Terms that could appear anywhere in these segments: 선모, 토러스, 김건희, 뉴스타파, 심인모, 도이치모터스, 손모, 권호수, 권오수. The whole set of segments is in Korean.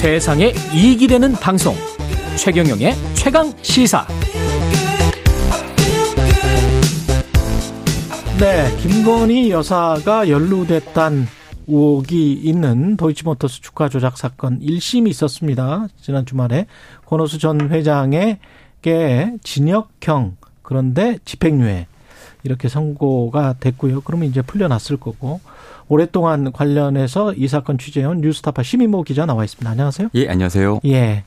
세상에 이익이 되는 방송 최경영의 최강시사. 네, 김건희 여사가 연루됐다는 의혹이 있는 도이치모터스 주가 조작 사건 1심이 있었습니다. 지난 주말에 권호수 전 회장에게 징역형 그런데 집행유예 이렇게 선고가 됐고요. 그러면 이제 풀려났을 거고, 오랫동안 관련해서 이 사건 취재해온 뉴스타파 심인모 기자 나와 있습니다. 안녕하세요. 예, 안녕하세요. 예,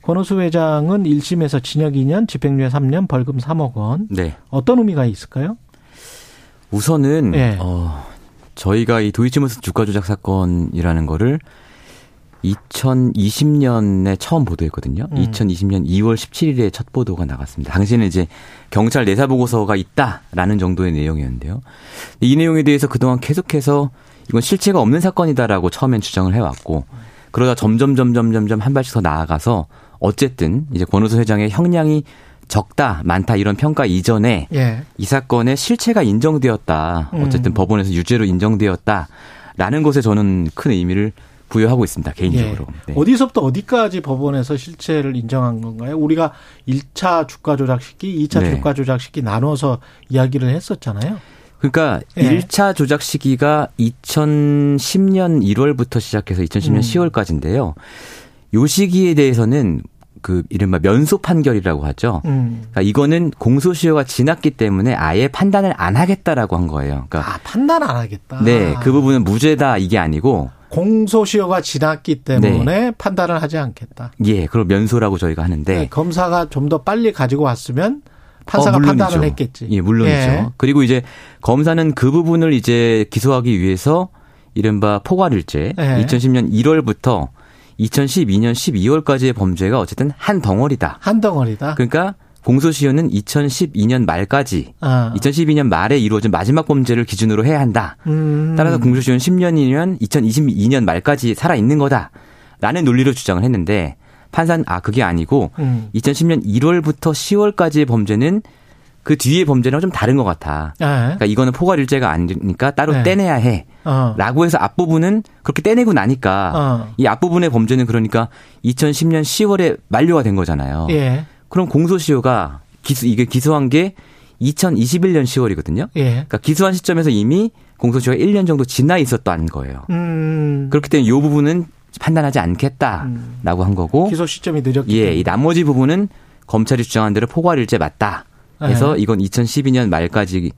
권오수 회장은 1심에서 징역 2년, 집행유예 3년, 벌금 3억 원. 네. 어떤 의미가 있을까요? 우선은 예. 저희가 이 도이치모터스 주가 조작 사건이라는 거를 2020년에 처음 보도했거든요. 2020년 2월 17일에 첫 보도가 나갔습니다. 당시에는 이제 경찰 내사 보고서가 있다라는 정도의 내용이었는데요. 이 내용에 대해서 그동안 계속해서 이건 실체가 없는 사건이다라고 처음엔 주장을 해왔고, 그러다 점점 한 발씩 더 나아가서 어쨌든 이제 권오수 회장의 형량이 적다, 많다 이런 평가 이전에 예. 이 사건의 실체가 인정되었다. 어쨌든 법원에서 유죄로 인정되었다라는 것에 저는 큰 의미를 부여하고 있습니다, 개인적으로. 예. 네. 어디서부터 어디까지 법원에서 실체를 인정한 건가요? 우리가 1차 주가 조작 시기, 2차 네. 주가 조작 시기 나눠서 이야기를 했었잖아요. 그러니까 예. 1차 조작 시기가 2010년 1월부터 시작해서 2010년 10월까지인데요. 요 시기에 대해서는 그 이른바 면소 판결이라고 하죠. 그러니까 이거는 공소시효가 지났기 때문에 아예 판단을 안 하겠다라고 한 거예요. 그러니까 판단 안 하겠다. 네, 그 부분은 무죄다 이게 아니고. 공소시효가 지났기 때문에 네. 판단을 하지 않겠다. 예, 그럼 면소라고 저희가 하는데. 네, 검사가 좀 더 빨리 가지고 왔으면 판사가 판단을 했겠지. 예, 물론이죠. 예. 그리고 이제 검사는 그 부분을 이제 기소하기 위해서 이른바 포괄일죄 예. 2010년 1월부터 2012년 12월까지의 범죄가 어쨌든 한 덩어리다. 한 덩어리다. 그러니까 공소시효는 2012년 말까지, 2012년 말에 이루어진 마지막 범죄를 기준으로 해야 한다. 따라서 공소시효는 10년이면 2022년 말까지 살아있는 거다라는 논리로 주장을 했는데, 판사는 그게 아니고 2010년 1월부터 10월까지의 범죄는 그 뒤의 범죄랑 좀 다른 것 같아. 그러니까 이거는 포괄일죄가 아니니까 따로 떼내야 해. 라고 해서 앞부분은 그렇게 떼내고 나니까 이 앞부분의 범죄는 그러니까 2010년 10월에 만료가 된 거잖아요. 예. 그럼 공소시효가 이게 기소한 게 2021년 10월이거든요. 예. 그러니까 기소한 시점에서 이미 공소시효가 1년 정도 지나 있었던 거예요. 그렇기 때문에 이 부분은 판단하지 않겠다라고 한 거고. 기소 시점이 늦었기 때문에. 예, 이 나머지 부분은 검찰이 주장한 대로 포괄일죄 맞다. 그래서 이건 2012년 말까지를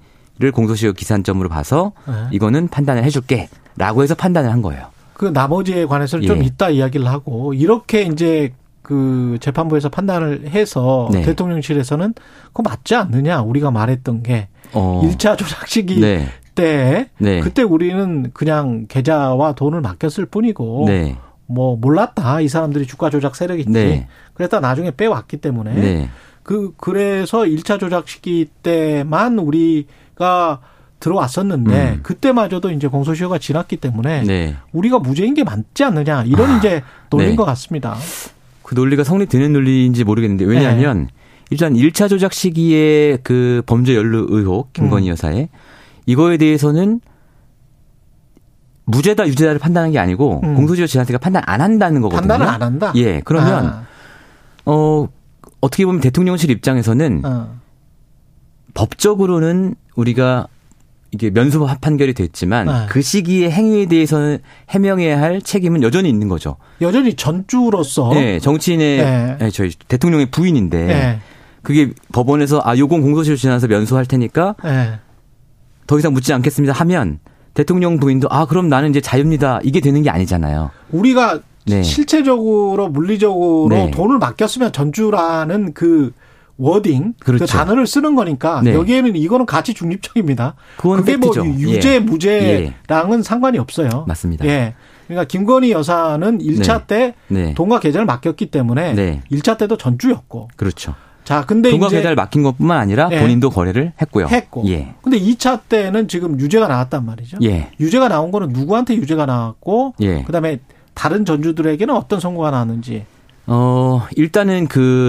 공소시효 기산점으로 봐서 이거는 판단을 해줄게 라고 해서 판단을 한 거예요. 그 나머지에 관해서는 예. 좀 이따 이야기를 하고, 이렇게 이제 그 재판부에서 판단을 해서 네. 대통령실에서는 그거 맞지 않느냐, 우리가 말했던 게 1차 조작 시기 네. 때 네. 그때 우리는 그냥 계좌와 돈을 맡겼을 뿐이고 네. 뭐 몰랐다, 이 사람들이 주가 조작 세력이지 네. 그랬다 나중에 빼왔기 때문에 네. 그래서 1차 조작 시기 때만 우리가 들어왔었는데 그때마저도 이제 공소시효가 지났기 때문에 네. 우리가 무죄인 게 맞지 않느냐, 이런 이제 논리인 네. 것 같습니다. 그 논리가 성립되는 논리인지 모르겠는데, 왜냐하면 네. 일단 1차 조작 시기에 그 범죄 연루 의혹 김건희 여사의 이거에 대해서는 무죄다 유죄다를 판단한 게 아니고 공소시효 지났으니까 판단 안 한다는 거거든요. 판단을 안 한다? 예, 그러면 어떻게 보면 대통령실 입장에서는 법적으로는 우리가 이게 면소 판결이 됐지만 그 시기의 행위에 대해서는 해명해야 할 책임은 여전히 있는 거죠. 여전히 전주로서. 네, 정치인의 네, 저희 대통령의 부인인데 네. 그게 법원에서 요건 공소시효 지나서 면소할 테니까 네. 더 이상 묻지 않겠습니다 하면 대통령 부인도 그럼 나는 이제 자유입니다, 이게 되는 게 아니잖아요. 우리가 네. 실체적으로 물리적으로 네. 돈을 맡겼으면 전주라는 그 워딩, 그렇죠. 그 단어를 쓰는 거니까 네. 여기에는 이거는 가치 중립적입니다. 그게 팩트죠. 뭐 유죄 예. 무죄랑은 예. 상관이 없어요. 맞습니다. 예. 그러니까 김건희 여사는 1차 네. 때 네. 돈과 계좌를 맡겼기 때문에 네. 1차 때도 전주였고. 그렇죠. 자, 근데 돈과 계좌를 맡긴 것뿐만 아니라 예. 본인도 거래를 했고요. 했고. 예. 근데 2차 때는 지금 유죄가 나왔단 말이죠. 예. 유죄가 나온 거는 누구한테 유죄가 나왔고 예. 그다음에 다른 전주들에게는 어떤 선고가 나왔는지. 일단은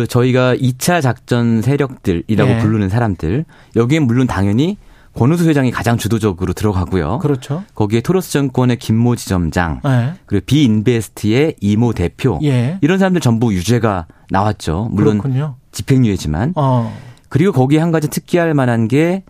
저희가 2차 작전 세력들이라고 예. 부르는 사람들, 여기엔 물론 당연히 권오수 회장이 가장 주도적으로 들어가고요. 그렇죠. 거기에 토러스 정권의 김모 지점장, 네. 그리고 비인베스트의 이모 대표, 예. 이런 사람들 전부 유죄가 나왔죠. 물론 그렇군요. 집행유예지만. 그리고 거기에 한 가지 특기할 만한 게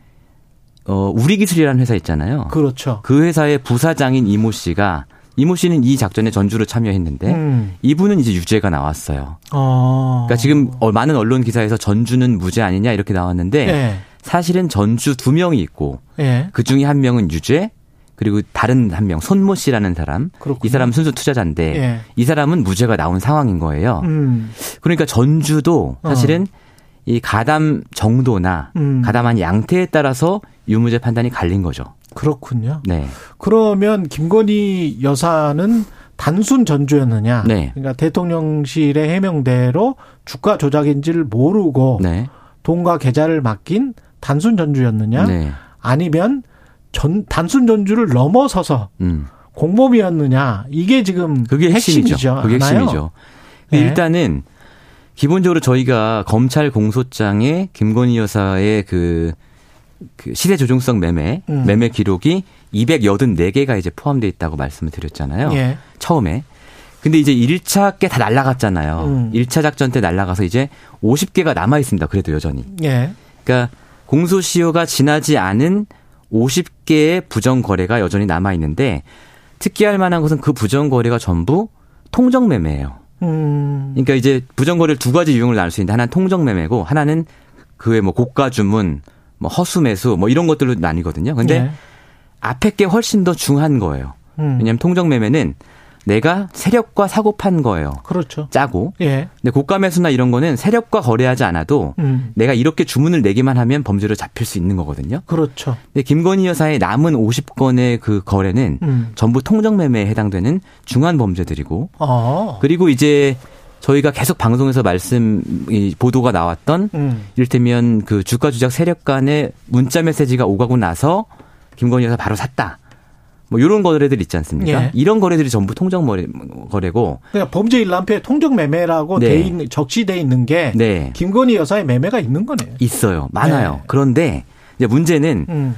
우리기술이라는 회사 있잖아요. 그렇죠. 그 회사의 부사장인 이모 씨가, 이모 씨는 이 작전에 전주로 참여했는데 이분은 이제 유죄가 나왔어요. 그러니까 지금 많은 언론 기사에서 전주는 무죄 아니냐 이렇게 나왔는데 네. 사실은 전주 두 명이 있고 네. 그중에 한 명은 유죄, 그리고 다른 한 명 손모 씨라는 사람. 그렇군요. 이 사람 순수 투자자인데 네. 이 사람은 무죄가 나온 상황인 거예요. 그러니까 전주도 사실은 이 가담 정도나 가담한 양태에 따라서 유무죄 판단이 갈린 거죠. 그렇군요. 네. 그러면 김건희 여사는 단순 전주였느냐? 네. 그러니까 대통령실의 해명대로 주가 조작인지를 모르고 네. 돈과 계좌를 맡긴 단순 전주였느냐? 네. 아니면 단순 전주를 넘어서서 공범이었느냐? 이게 지금 그게 핵심이죠. 그게 핵심이죠. 네. 일단은 기본적으로 저희가 검찰 공소장에 김건희 여사의 그 시세 조종성 매매 기록이 284개가 이제 포함되어 있다고 말씀을 드렸잖아요. 예. 처음에. 근데 이제 1차 게 다 날아갔잖아요. 1차 작전 때 날아가서 이제 50개가 남아있습니다. 그래도 여전히. 예. 그러니까 공소시효가 지나지 않은 50개의 부정거래가 여전히 남아있는데 특기할 만한 것은 그 부정거래가 전부 통정매매예요. 그러니까 이제 부정거래를 두 가지 유형을 나눌 수 있는데 하나는 통정매매고 하나는 그 외 뭐 고가 주문, 뭐 허수매수 뭐 이런 것들로 나뉘거든요. 근데 네. 앞에 게 훨씬 더 중한 거예요. 왜냐하면 통정매매는 내가 세력과 사고판 거예요. 그렇죠. 짜고. 예. 근데 고가매수나 이런 거는 세력과 거래하지 않아도 내가 이렇게 주문을 내기만 하면 범죄로 잡힐 수 있는 거거든요. 그렇죠. 근데 김건희 여사의 남은 50건의 그 거래는 전부 통정매매에 해당되는 중한 범죄들이고. 그리고 이제 저희가 계속 방송에서 보도가 나왔던 이를테면 그 주가 조작 세력 간의 문자 메시지가 오가고 나서 김건희 여사 바로 샀다. 뭐 이런 거래들 있지 않습니까? 예. 이런 거래들이 전부 통정 거래고. 그러니까 범죄 일람표에 통정 매매라고 네. 적시돼 있는 게 네. 김건희 여사의 매매가 있는 거네요. 있어요. 많아요. 네. 그런데 이제 문제는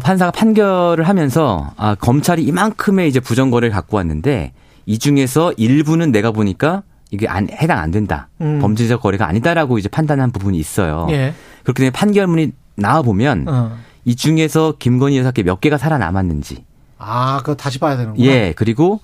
판사가 판결을 하면서 검찰이 이만큼의 이제 부정 거래를 갖고 왔는데 이 중에서 일부는 내가 보니까 이게 해당 안 된다. 범죄적 거래가 아니다라고 이제 판단한 부분이 있어요. 예. 그렇기 때문에 판결문이 나와 보면 이 중에서 김건희 여사께 몇 개가 살아남았는지. 그거 다시 봐야 되는구나. 예. 그리고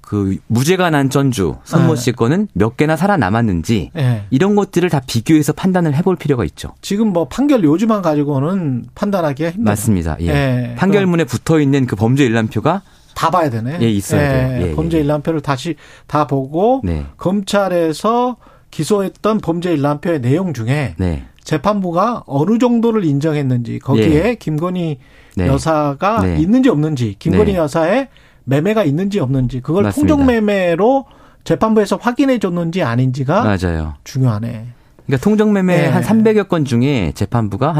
그 무죄가 난 전주 선모 씨 거는 몇 개나 살아남았는지 예. 이런 것들을 다 비교해서 판단을 해볼 필요가 있죠. 지금 뭐 판결 요지만 가지고는 판단하기가 힘들어요. 맞습니다. 예. 예. 판결문에 붙어 있는 그 범죄 일람표가 다 봐야 되네. 예, 있어야 돼요. 예, 범죄 일람표를 다시 다 보고 네. 검찰에서 기소했던 범죄 일람표의 내용 중에 네. 재판부가 어느 정도를 인정했는지 거기에 예. 김건희 네. 여사가 네. 있는지 없는지 김건희 네. 여사의 매매가 있는지 없는지 그걸 맞습니다. 통정매매로 재판부에서 확인해 줬는지 아닌지가 맞아요. 중요하네. 그러니까 통정매매 네. 한 300여 건 중에 재판부가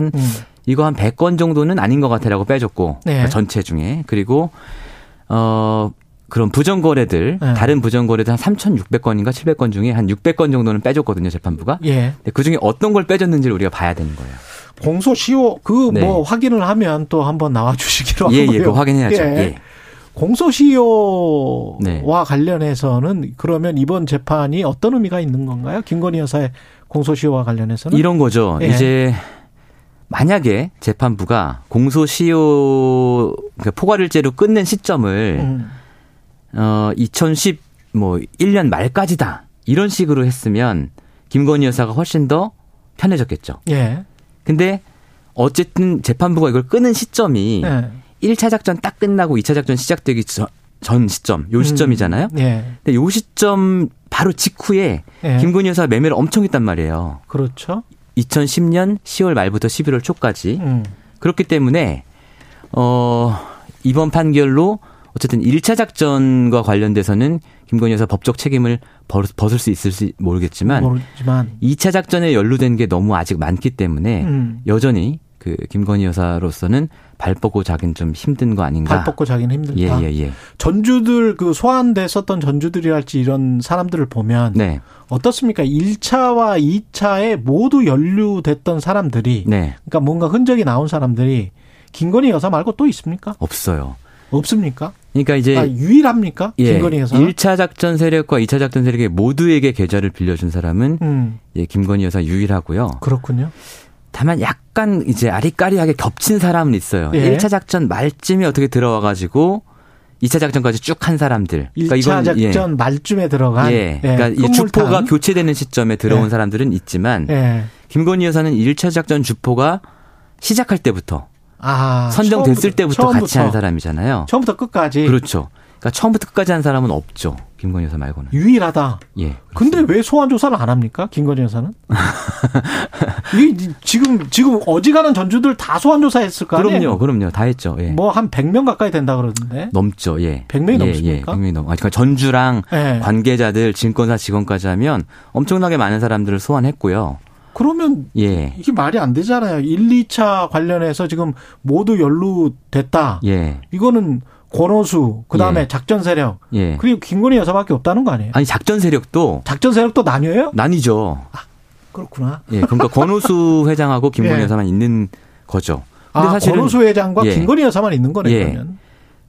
이거 한 100건 정도는 아닌 것 같아라고 빼줬고 네. 그러니까 전체 중에. 그리고 그런 부정거래들, 네. 다른 부정거래들 한 3,600건인가 700건 중에 한 600건 정도는 빼줬거든요, 재판부가. 예. 근데 그중에 어떤 걸 빼줬는지를 우리가 봐야 되는 거예요. 공소시효, 네. 확인을 하면 또 한번 나와주시기로 하고요. 예, 그거 확인해야죠. 예. 예. 공소시효와 네. 관련해서는 그러면 이번 재판이 어떤 의미가 있는 건가요? 김건희 여사의 공소시효와 관련해서는? 이런 거죠. 예. 이제. 만약에 재판부가 공소시효 포괄일죄로 끊는 시점을 2011년 말까지다 이런 식으로 했으면 김건희 여사가 훨씬 더 편해졌겠죠. 예. 근데 어쨌든 재판부가 이걸 끊는 시점이 예. 1차 작전 딱 끝나고 2차 작전 시작되기 전 시점, 요 시점이잖아요. 예. 근데 요 시점 바로 직후에 예. 김건희 여사 매매를 엄청 했단 말이에요. 그렇죠. 2010년 10월 말부터 11월 초까지 그렇기 때문에 이번 판결로 어쨌든 1차 작전과 관련돼서는 김건희 여사 법적 책임을 벗을 수 있을지 모르겠지만 2차 작전에 연루된 게 너무 아직 많기 때문에 여전히 그 김건희 여사로서는 발 뻗고 자긴 좀 힘든 거 아닌가? 발 뻗고 자긴 힘들다. 예, 예, 예. 전주들 그 소환돼 썼던 전주들이랄지 이런 사람들을 보면 네. 어떻습니까? 1차와 2차에 모두 연루됐던 사람들이 네. 그러니까 뭔가 흔적이 나온 사람들이 김건희 여사 말고 또 있습니까? 없어요. 없습니까? 그러니까 이제 유일합니까? 예, 김건희 여사. 1차 작전 세력과 2차 작전 세력의 모두에게 계좌를 빌려준 사람은 예, 김건희 여사 유일하고요. 그렇군요. 다만 약간 이제 아리까리하게 겹친 사람은 있어요. 예. 1차 작전 말쯤에 어떻게 들어와 가지고 2차 작전까지 쭉 한 사람들. 그러니까 1차 이건, 작전 예. 말쯤에 들어간. 예. 예. 그러니까 이 주포가 교체되는 시점에 들어온 예. 사람들은 있지만 예. 김건희 여사는 1차 작전 주포가 시작할 때부터 아, 선정됐을 때부터 같이 한 사람이잖아요. 처음부터 끝까지. 그렇죠. 그러니까 처음부터 끝까지 한 사람은 없죠. 김건희 여사 말고는. 유일하다. 예. 그렇습니다. 근데 왜 소환 조사를 안 합니까? 김건희 여사는? 지금 어지간한 전주들 다 소환 조사했을 거 아니에요? 그럼요. 다 했죠. 예. 뭐 한 100명 가까이 된다 그러는데. 넘죠. 예. 100명이 넘습니까? 예. 100명이 넘. 그러니까 전주랑 예. 관계자들, 증권사 직원까지 하면 엄청나게 많은 사람들을 소환했고요. 그러면 예. 이게 말이 안 되잖아요. 1, 2차 관련해서 지금 모두 연루됐다. 예. 이거는 권오수, 그다음에 예. 작전 세력. 예. 그리고 김건희 여사밖에 없다는 거 아니에요? 아니, 작전 세력도 나뉘어요? 나뉘죠. 아, 그렇구나. 예. 그러니까 권오수 회장하고 김건희 예. 여사만 있는 거죠. 근데 아, 사실은 권오수 회장과 예. 김건희 여사만 있는 거네요, 예. 그러면.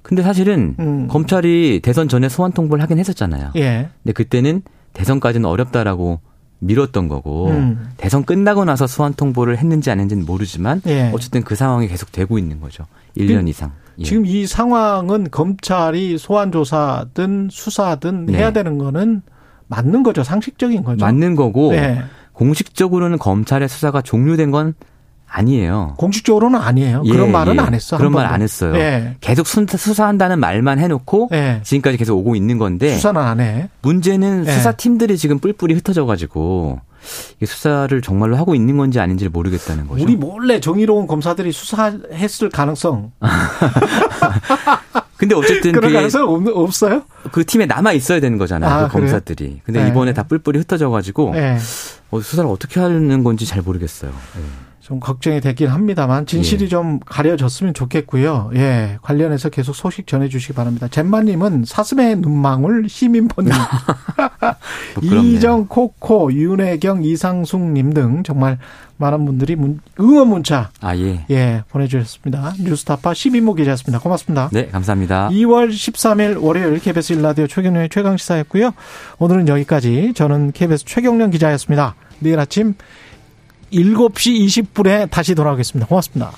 근데 사실은 검찰이 대선 전에 소환 통보를 하긴 했었잖아요. 예. 근데 그때는 대선까지는 어렵다라고 미뤘던 거고 대선 끝나고 나서 소환 통보를 했는지 안 했는지는 모르지만 예. 어쨌든 그 상황이 계속 되고 있는 거죠. 1년 이상. 예. 지금 이 상황은 검찰이 소환 조사든 수사든 네. 해야 되는 거는 맞는 거죠. 상식적인 거죠. 맞는 거고 네. 공식적으로는 검찰의 수사가 종료된 건 아니에요. 공식적으로는 아니에요. 예, 그런 말은 예. 안 했어. 그런 말 안 했어요. 예. 계속 수사한다는 말만 해놓고 예. 지금까지 계속 오고 있는 건데 수사는 안 해. 문제는 예. 수사팀들이 지금 뿔뿔이 흩어져가지고 수사를 정말로 하고 있는 건지 아닌지를 모르겠다는 거죠. 우리 몰래 정의로운 검사들이 수사했을 가능성. 근데 어쨌든 그런 가능성 없어요? 그 팀에 남아 있어야 되는 거잖아요. 아, 그 검사들이. 근데 예. 이번에 다 뿔뿔이 흩어져가지고 예. 수사를 어떻게 하는 건지 잘 모르겠어요. 예. 좀 걱정이 되긴 합니다만 진실이 예. 좀 가려졌으면 좋겠고요. 예, 관련해서 계속 소식 전해주시기 바랍니다. 잼마님은 사슴의 눈망울 시민번님, 이정 코코, 윤혜경, 이상숙님 등 정말 많은 분들이 응원 문자 예 보내주셨습니다. 뉴스타파 심인모 기자였습니다. 고맙습니다. 네, 감사합니다. 2월 13일 월요일 KBS 1라디오 최경련의 최강시사였고요. 오늘은 여기까지. 저는 KBS 최경련 기자였습니다. 내일 아침 7시 20분에 다시 돌아오겠습니다. 고맙습니다.